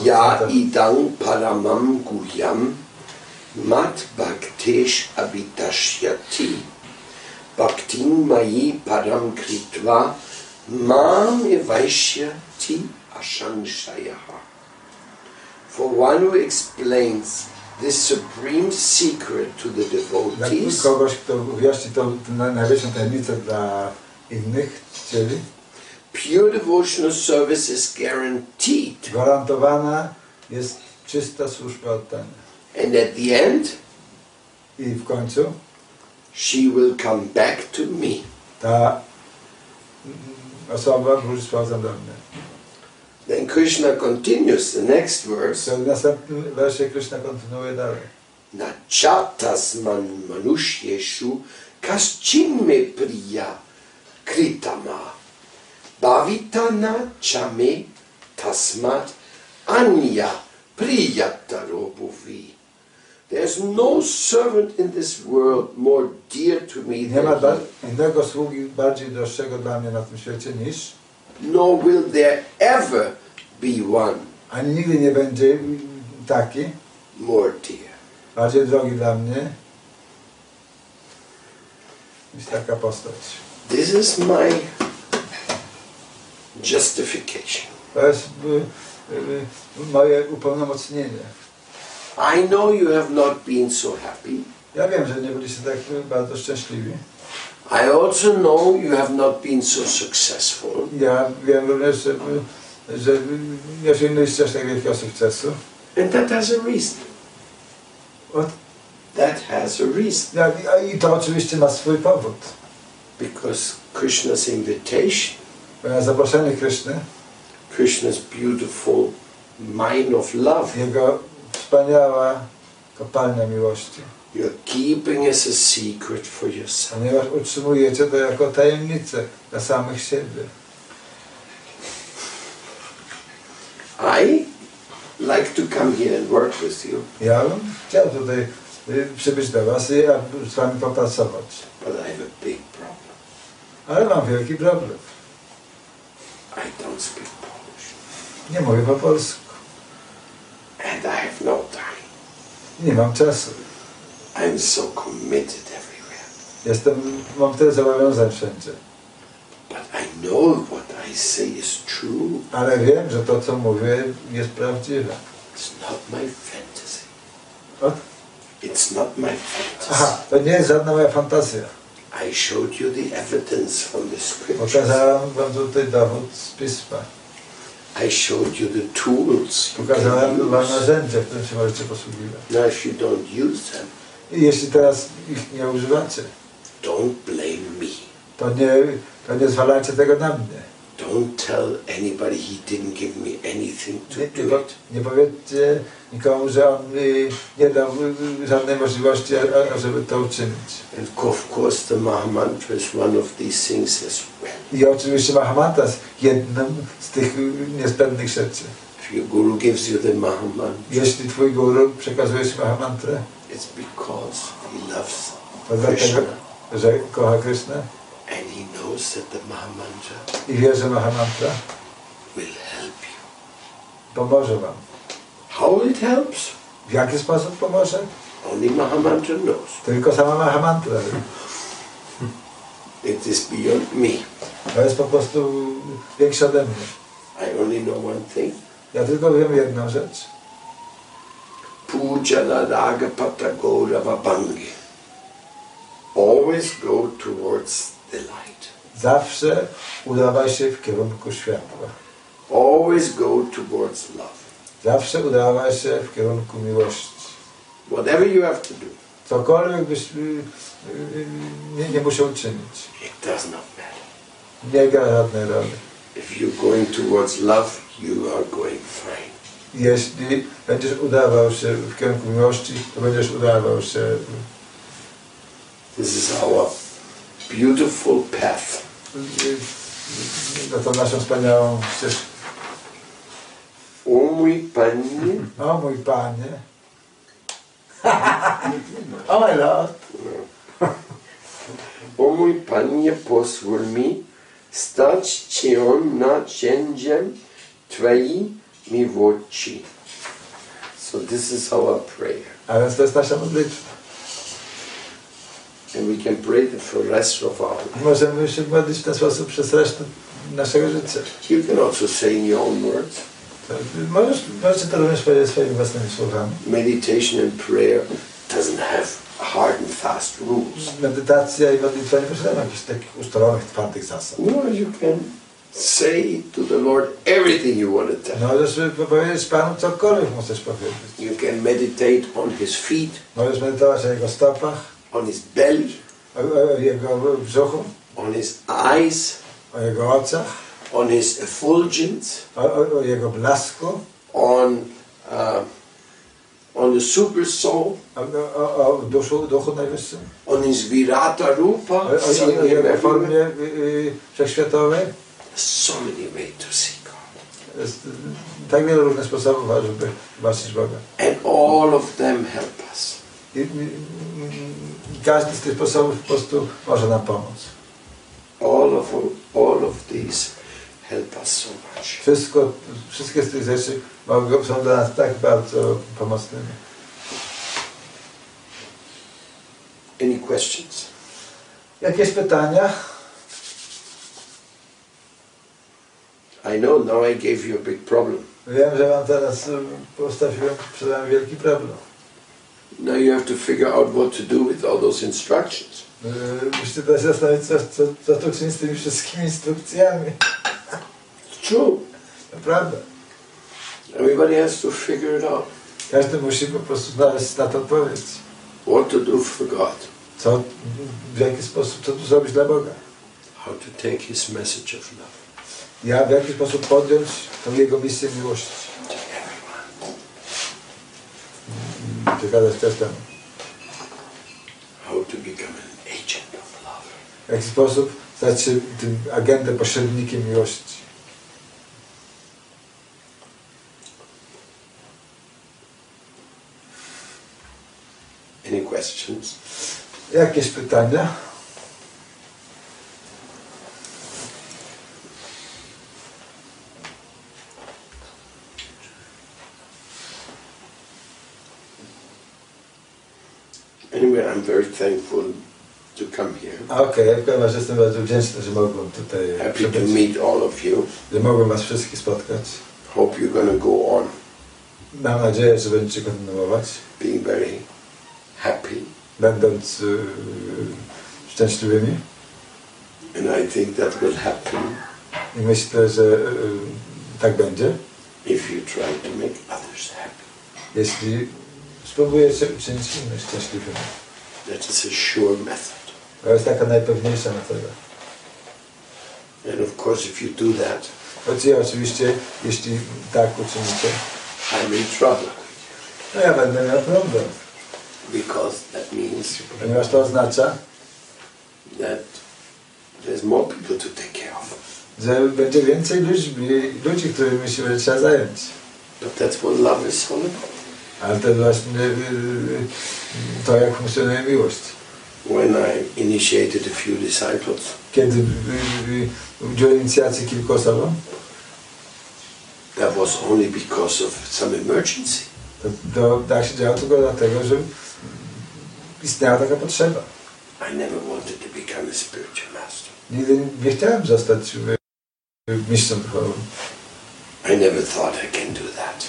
Ya idang paramam guhyam. Mat bhaktesh abitashyati bhaktin mayi param kritva mam evaishyati ashanshayaha. For one who explains this supreme secret to the devotees, pure devotional service is guaranteed. Gwarantowana jest czysta służba oddania. And at the end, she will come back to me. Then Krishna continues the next verse. Na chatasman manusheshu kaschimme priya kritama bhavitana chame tasmat anya priyata robuvi. There's no servant in this world more dear to me than him. Nor will there ever be one. taki bardziej drogi dla mnie niż taka postać. This is my justification. To jest moje upełnomocnienie. I know you have not been so happy. Ja wiem, że nie byliście tak bardzo szczęśliwi. I also know you have not been so successful. Ja wiem również, że nie osiągnęliście aż tak wielkiego sukcesu. And that has a reason. What? That has a reason. Ja, i to oczywiście ma swój powód. Because Krishna's invitation. Ponieważ zaproszenie Krishny. Krishna's beautiful mine of love. Jego wspaniała kopalnia miłości. You're keeping as a secret for yourself. Ponieważ utrzymujecie to jako tajemnicę dla samych siebie. I like to come here and work with you. Ja bym chciał tutaj przybyć do was i z wami popracować. But I have a big problem. Ale mam wielki problem. I don't speak Polish. Nie mówię po polsku. And I have no time. Nie mam czasu. I'm so committed everywhere. Mam tyle zobowiązań wszędzie. But I know what I say is true. Ale wiem, że to, co mówię, jest prawdziwe. It's not my fantasy. What? It's not my fantasy. Aha, to nie jest żadna moja fantazja. I showed you the evidence from the scriptures. Pokazałem wam tutaj dowód z pisma. I showed you the tools. Pokazałem wam narzędzia, którym się możecie posługiwać. Now if you don't use them. I jeśli teraz ich nie używacie, don't blame me. To nie zwalajcie tego na mnie. Don't tell anybody he didn't give me anything to do it. Nie powiedzcie nikomu, że on nie dał żadnej możliwości, żeby to uczynić. And of course the Mahamantra is one of these things as well. I oczywiście Mahamantra jest jednym z tych niezbędnych rzeczy. If your guru gives you the Mahamantra. Jeśli twój guru przekazuje ci Mahamantrę, it's because he loves Krishna. Że kocha Krishna. And he knows that the Mahamantra. I wie, że Mahamantra will help you. Pomoże wam. How it helps? W jaki sposób pomoże? Only Mahamantra knows. Tylko sama Mahamantra. It is beyond me. To jest po prostu większe ode mnie. I only know one thing. Ja tylko wiem jedną rzecz. Pujana raga patagoda vabangi. Always go towards the light. Zawsze udawaj się w kierunku światła. Always go towards love. Zawsze udawaj się w kierunku miłości. Whatever you have to do. Cokolwiek byś nie musiał czynić. It does not matter. Nie gra żadnej roli. If you're going towards love, you are going fine. Jeśli będziesz udawał się w kierunku miłości, to będziesz udawał się. This is our beautiful path. To naszą wspaniałą ścieżkę. O mój Panie. O mój Panie. O mój Lord. O mój Panie, pozwól mi stać Cię narzędziem Twoim. Miwoci. So this is our prayer. A więc to jest nasza modlitwa. And we can pray that for the rest of our life. Możemy się modlić w ten sposób przez resztę naszego życia. You can also say in your own words. Możecie to również powiedzieć swoimi własnymi słowami. Meditation and prayer doesn't have hard and fast rules. Medytacja i modlitwa nie posiadają jakichś takich ustalonych, twardych zasad. No, you can. Say to the Lord everything you want to tell. Możesz powiedzieć Panu cokolwiek możesz powiedzieć. You can meditate on his feet. Możesz medytować na jego stopach. On his belly. O jego brzuchu. On his eyes. O jego oczach. On his effulgence. O jego blasku. On the super soul. O duchu najwyższym. On his virata rupa. O jego formie wszechświatowej. So many ways to see God. Jest tak wiele różnych sposobów, żeby zobaczyć Boga. And all of them help us. Każdy z tych sposobów po prostu może nam pomóc. All of these help odsuwać. Wszystkie z tych rzeczy są dla nas tak bardzo pomocnymi. Any questions? Jakieś pytania? I know now I gave you a big problem. Wiem, że wam teraz postawiłem przed wami wielki problem. Now you have to figure out what to do with all those instructions. Musicie teraz zastanowić co to czynić z tymi wszystkimi instrukcjami. It's true. Naprawdę. Everybody has to figure it out. Każdy musi po prostu znaleźć na to odpowiedź. What to do for God. Co, w jaki sposób, co tu zrobić dla Boga. How to take his message of love. Ja w jaki sposób podjąć tą jego misję miłości. Przekazać też temu. How to become an agent of love. W jaki sposób stać się tym agentem, pośrednikiem miłości. Any questions? Jakieś pytania? Anyway, I'm very thankful to come here. Okay, jestem bardzo wdzięczny, że mogłem tutaj Happy to meet all of you. Że mogłem was wszystkich spotkać. Hope you're gonna go on. Mam nadzieję, że będziecie kontynuować. Being very happy. Będąc szczęśliwymi. And I think that will happen. I myślę, że tak będzie. If you try to make others happy. Jeśli spróbujecie uczynić innych szczęśliwymi. That is a sure method. To jest taka najpewniejsza metoda. And of course, if you do that, oczywiście, jeśli tak uczynicie, I'm in trouble. No ja będę miał problem. Because that means that there's more people to take care of. Że będzie więcej ludzi, którymi się będzie trzeba zająć. But that's what love is all about. Ale to właśnie to, jak funkcjonuje miłość. When I initiated a few disciples, kiedy udzieliłem inicjacji kilku osobom, that was only because of some emergency. Tak się działo tylko dlatego, że istniała taka potrzeba. I never wanted to become a spiritual master. Nigdy nie chciałem zostać mistrzem duchowym. I never thought I can do that.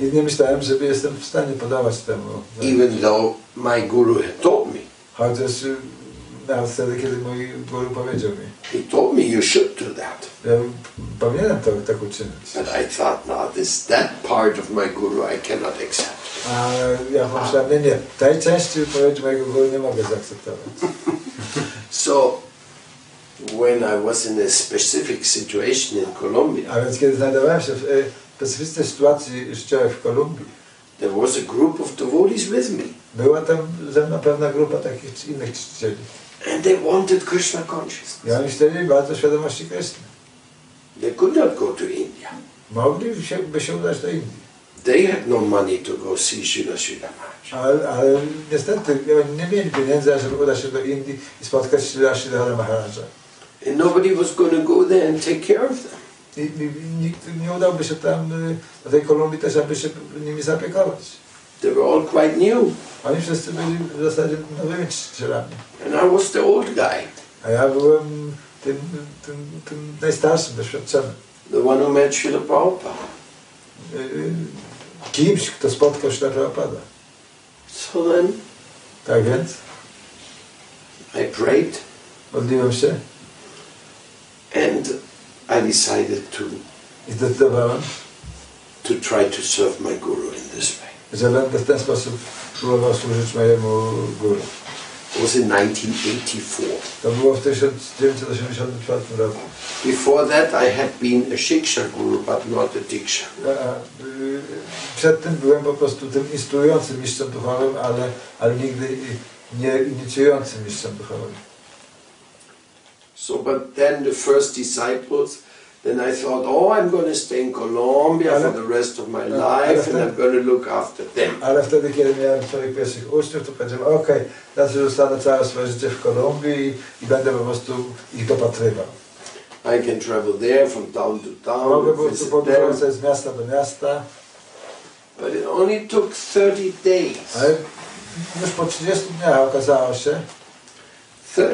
Nigdy nie myślałem, że jestem w stanie podawać temu. Even though my guru had told me. Chociaż nawet wtedy, kiedy mój guru powiedział mi. He told me you should do that. Ja powinienem to tak uczynić. But I thought, no, that part of my guru I cannot accept. A ja pomyślałem, nie, tej części wypowiedzi mojego guru nie mogę zaakceptować. So, when I was in a specific situation in Colombia. A więc kiedy znajdowałem się w specyficznej sytuacji życiowej w Kolumbii. There was a group of devotees with me. Była tam ze mną pewna grupa takich innych czcicieli. And they wanted Krishna consciousness. I oni chcieli bardzo świadomości Krishna. They could not go to India. Mogliby się udać do Indii. They had no money to go see Śrīla Maharāja. Ale niestety oni nie mieli pieniędzy, żeby udać się do Indii i spotkać Śrīla Maharāja. And nobody was going to go there and take care of them. Nikt nie udałby się tam do tej Kolumbii też, aby się nimi zapiekować. They were all quite new. Oni wszyscy byli w zasadzie nowymi czcicielami. And I was the old guy. A ja byłem tym najstarszym, doświadczonym. The one who met Śrīla Prabhupāda. Kimś, kto spotkał Śrīla Prabhupāda. So then, tak więc, I prayed. Modliłem się. And I decided to try to serve my guru in this way. W ten sposób próbował służyć mojemu guru. It was in 1984. To było w 1984 roku. Before that I had been a Shiksha guru, but not a Diksha. Przed tym byłem po prostu tym instruującym mistrzem duchowym, ale nigdy nie inicjującym mistrzem duchowym. So, but then the first disciples, then I thought, oh, I'm going to stay in Colombia for the rest of my life, and I'm going to look after them. Ale wtedy, kiedy miałem swoich pierwszych uczniów, to powiedziałem, okej, teraz już zostanę całe swoje życie w Kolumbii i będę po prostu ich dopatrywał. I can travel there from town to town, visit z miasta do miasta. But it only took 30 days. Ale już po 30 dniach okazało się,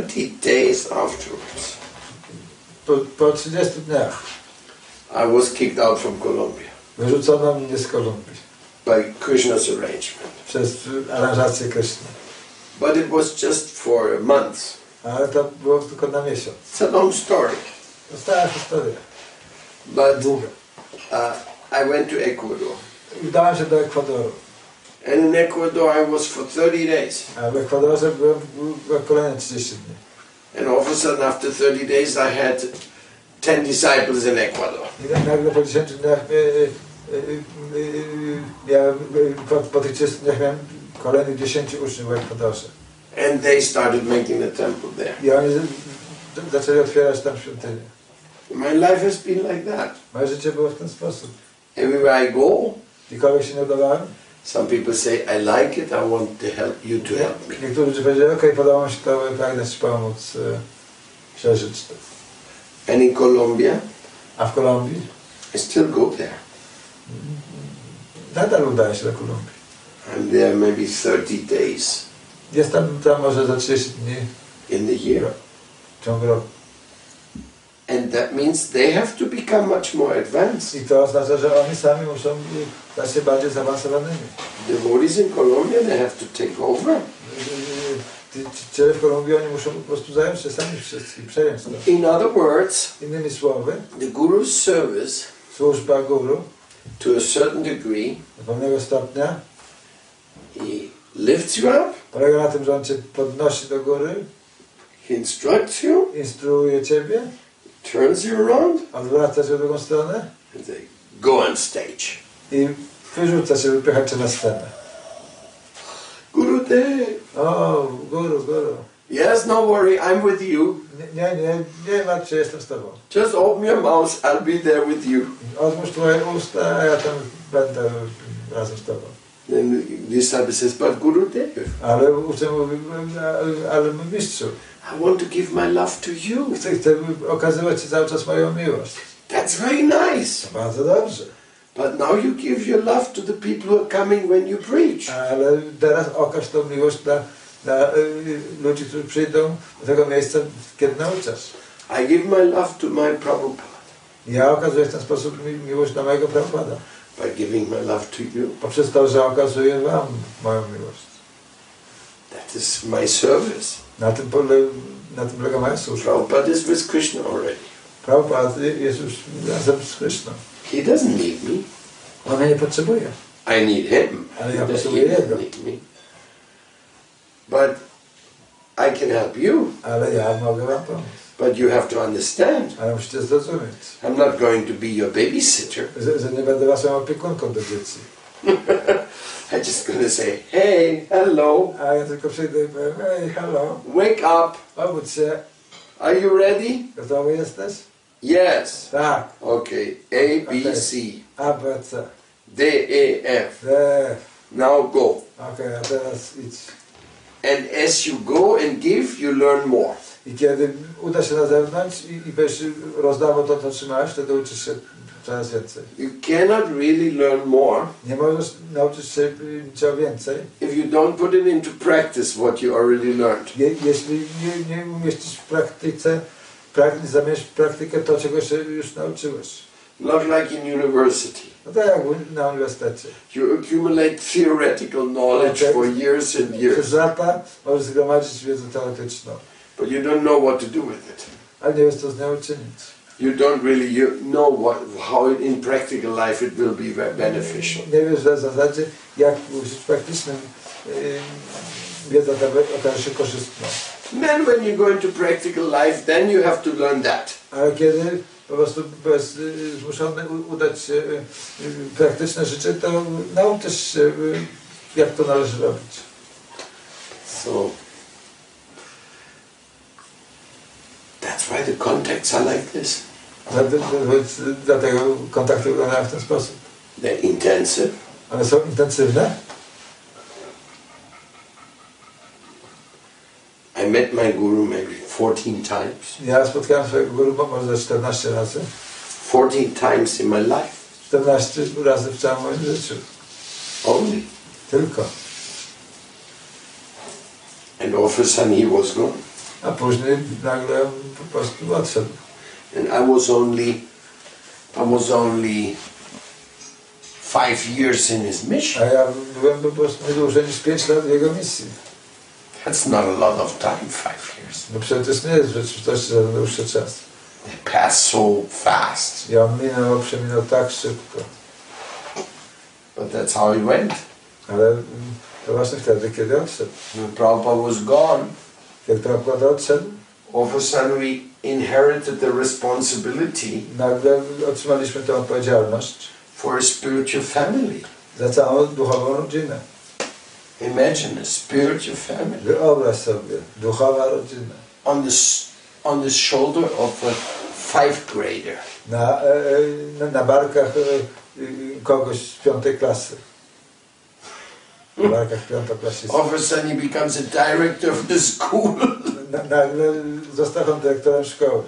30 days afterwards. Po 30 dniach I was kicked out from Colombia. Wyrzucono mnie z Kolumbii. By Krishna's arrangement. Przez aranżację Krishna. But it was just for a month. Ale to było tylko na miesiąc. It's a long story. To stara historia. But I went to Ecuador. Udałem się do Ekwadoru. And in Ecuador I was for 30 days. A w Ekwadorze byłem kolejne 30 dni. And all of a sudden after 30 days I had 10 disciples in Ecuador. I nagle po 10 dniach po tych 30 dniach miałem kolejnych 10 uczniów w Ekwadorze. And they started making the temple there. I oni zaczęli otwierać tam świątynię. My life has been like that. Moje życie było w ten sposób. Everywhere I go, gdziekolwiek się nie udawałem. Some people say, I like it, I want to help you to help me. Niektórzy ludzie powiedzieli, okej, podoba mi się to, pragnę ci pomóc, przeżyć to. And in Colombia, a w Kolumbii, I still go there. Nadal udaje się do Kolumbii. I'm there maybe 30 days. Jestem tam może za 30 dni. In the year. W ciągu roku. And that means they have to become much more advanced. I to oznacza, że oni sami muszą stać się bardziej zaawansowanymi. The devotees in Colombia, they have to take over. Ci w Kolumbii oni muszą po prostu zająć się sami wszystkim, przejąć to. In other words, innymi słowy, the guru's service, służba guru, to a certain degree, do pewnego stopnia, he lifts you up. Polega na tym, że on cię podnosi do góry. He instructs you. Instruuje ciebie. Turns you around, odwraca się w drugą stronę and say, go on stage. I wyrzuca się, wypycha cię na scenę. Guru Dev. O, guru, guru. Yes, no worry, I'm with you. Nie martw się, jestem z tobą. Just open your mouth, I'll be there with you. Otwórz twoje usta, a ja tam będę razem z tobą. Then this disciple says, but Guru Dev. Ale uczeń mówi, ale mój mistrzu. I want to give my love to you. Chcę okazywać ci cały czas moją miłość. That's very nice. To bardzo dobrze. But now you give your love to the people who are coming when you preach. Ale teraz okaż tą miłość dla ludzi, którzy przyjdą do tego miejsca, kiedy nauczasz. I give my love to my Prabhupada. Ja okazuję w ten sposób miłość dla mojego Prabhupada. By giving my love to you. Poprzez to, że okazuję wam moją miłość. That is my service. Na tym polega moja służba. Prabhupada is with Krishna already. Prabhupada jest już razem z Krishna. He doesn't need me. On mnie nie potrzebuje. I need him. Ale ja potrzebuję jego. But I can help you. Ale ja mogę wam pomóc. But you have to understand. Ale musicie zrozumieć. I'm not going to be your babysitter. Że nie będę waszą opiekunką do dzieci. I'm just going to say, hey, hello. A ja tylko przyjdę i powiem, hey, hello. Wake up. Obudź się. Are you ready? Gotowy jesteś? Yes. Tak. Okay. A, B, C. A, B, C. D, E, F. D. Now go. Okay, a teraz idź. And as you go and give, you learn more. I kiedy uda się na zewnątrz i będziesz rozdawał to, co trzymałeś, wtedy uczysz się coraz więcej. You cannot really learn more. Nie możesz nauczyć się niczego więcej. If you don't put it into practice what you already learned. Jeśli nie umieścisz w praktyce, zamiast praktykę to, czego się już nauczyłeś. Not like in university. No tak jak na uniwersytecie. You accumulate theoretical knowledge for years and years. Przez lata możesz zgromadzić wiedzę teoretyczną. But you don't know what to do with it. Ale nie wiesz, co z nią uczynić. You don't really know how in practical life it will be beneficial. Nie wiesz w zasadzie, jak w życiu praktycznym wiedza okaże się korzystna. Then when you go into practical life, then you have to learn that. Ale kiedy po prostu zmuszony udać się praktyczne życie, to nauczysz się, jak to należy robić. So. That's why the contacts are like this. Dlatego kontakty wyglądają w ten sposób. They're intensive. One są intensywne. I met my guru maybe 14 times. Ja spotkałem swojego guru może 14 razy. 14 times in my life. 14 razy w całym moim życiu. Only. Tylko. And all of a sudden he was gone. A później nagle po prostu odszedł. And I was only 5 years in his mission. A ja byłem po prostu dłużej niż 5 lat w jego misji. That's not a lot of time, 5 years. No przecież nie jest w rzeczywistości za dłuższy czas. It passed so fast. I on przeminął tak szybko. But that's how he went. Ale to właśnie wtedy, kiedy odszedł. When Prabhupada was gone, kiedy Prabhupada odszedł, all of a sudden we inherited the responsibility. Nagle otrzymaliśmy tę odpowiedzialność. For a spiritual family. Za całą duchową rodzinę. Imagine a spiritual family. Wyobraź sobie duchowa rodzina. On the shoulder of a 5th grader. Na barkach kogoś z 5. klasy. Na barkach 5-klasistów. All of a sudden he becomes a director of the school. Nagle został on dyrektorem szkoły.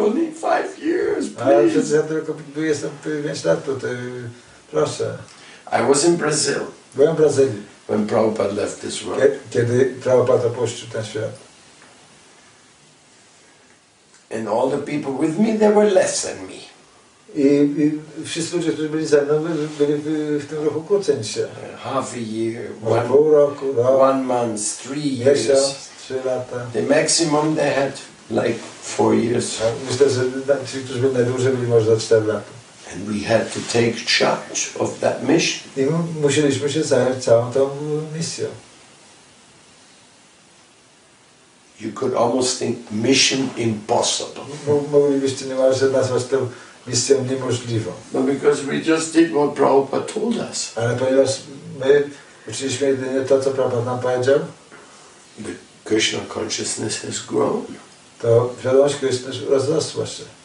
Only 5 years, please. Ja tylko jestem 5 lat tutaj, proszę. I was in Brazil. Byłem w Brazylii. When Prabhupada left this world. Kiedy Prabhupada opuścił ten świat. And all the people with me, they were less than me. I wszyscy ludzie, którzy byli ze mną, byli w tym roku krócej niż ja. Half a year, pół roku, rok, 1 month, 3 years. Miesiąc, 3 lata. The maximum they had like 4 years. Myślę, że ci, którzy byli najdłużej, byli może za 4 lata. And we had to take charge of that mission. I musieliśmy się zająć całą tą misją. You could almost think mission impossible. Moglibyście niemalże nazwać tę misją niemożliwą. No, because we just did what Prabhupada told us. Ale ponieważ my uczyliśmy jedynie to, co Prabhupada nam powiedział. The Krishna consciousness has grown. To świadomość Krishna rozrosła się.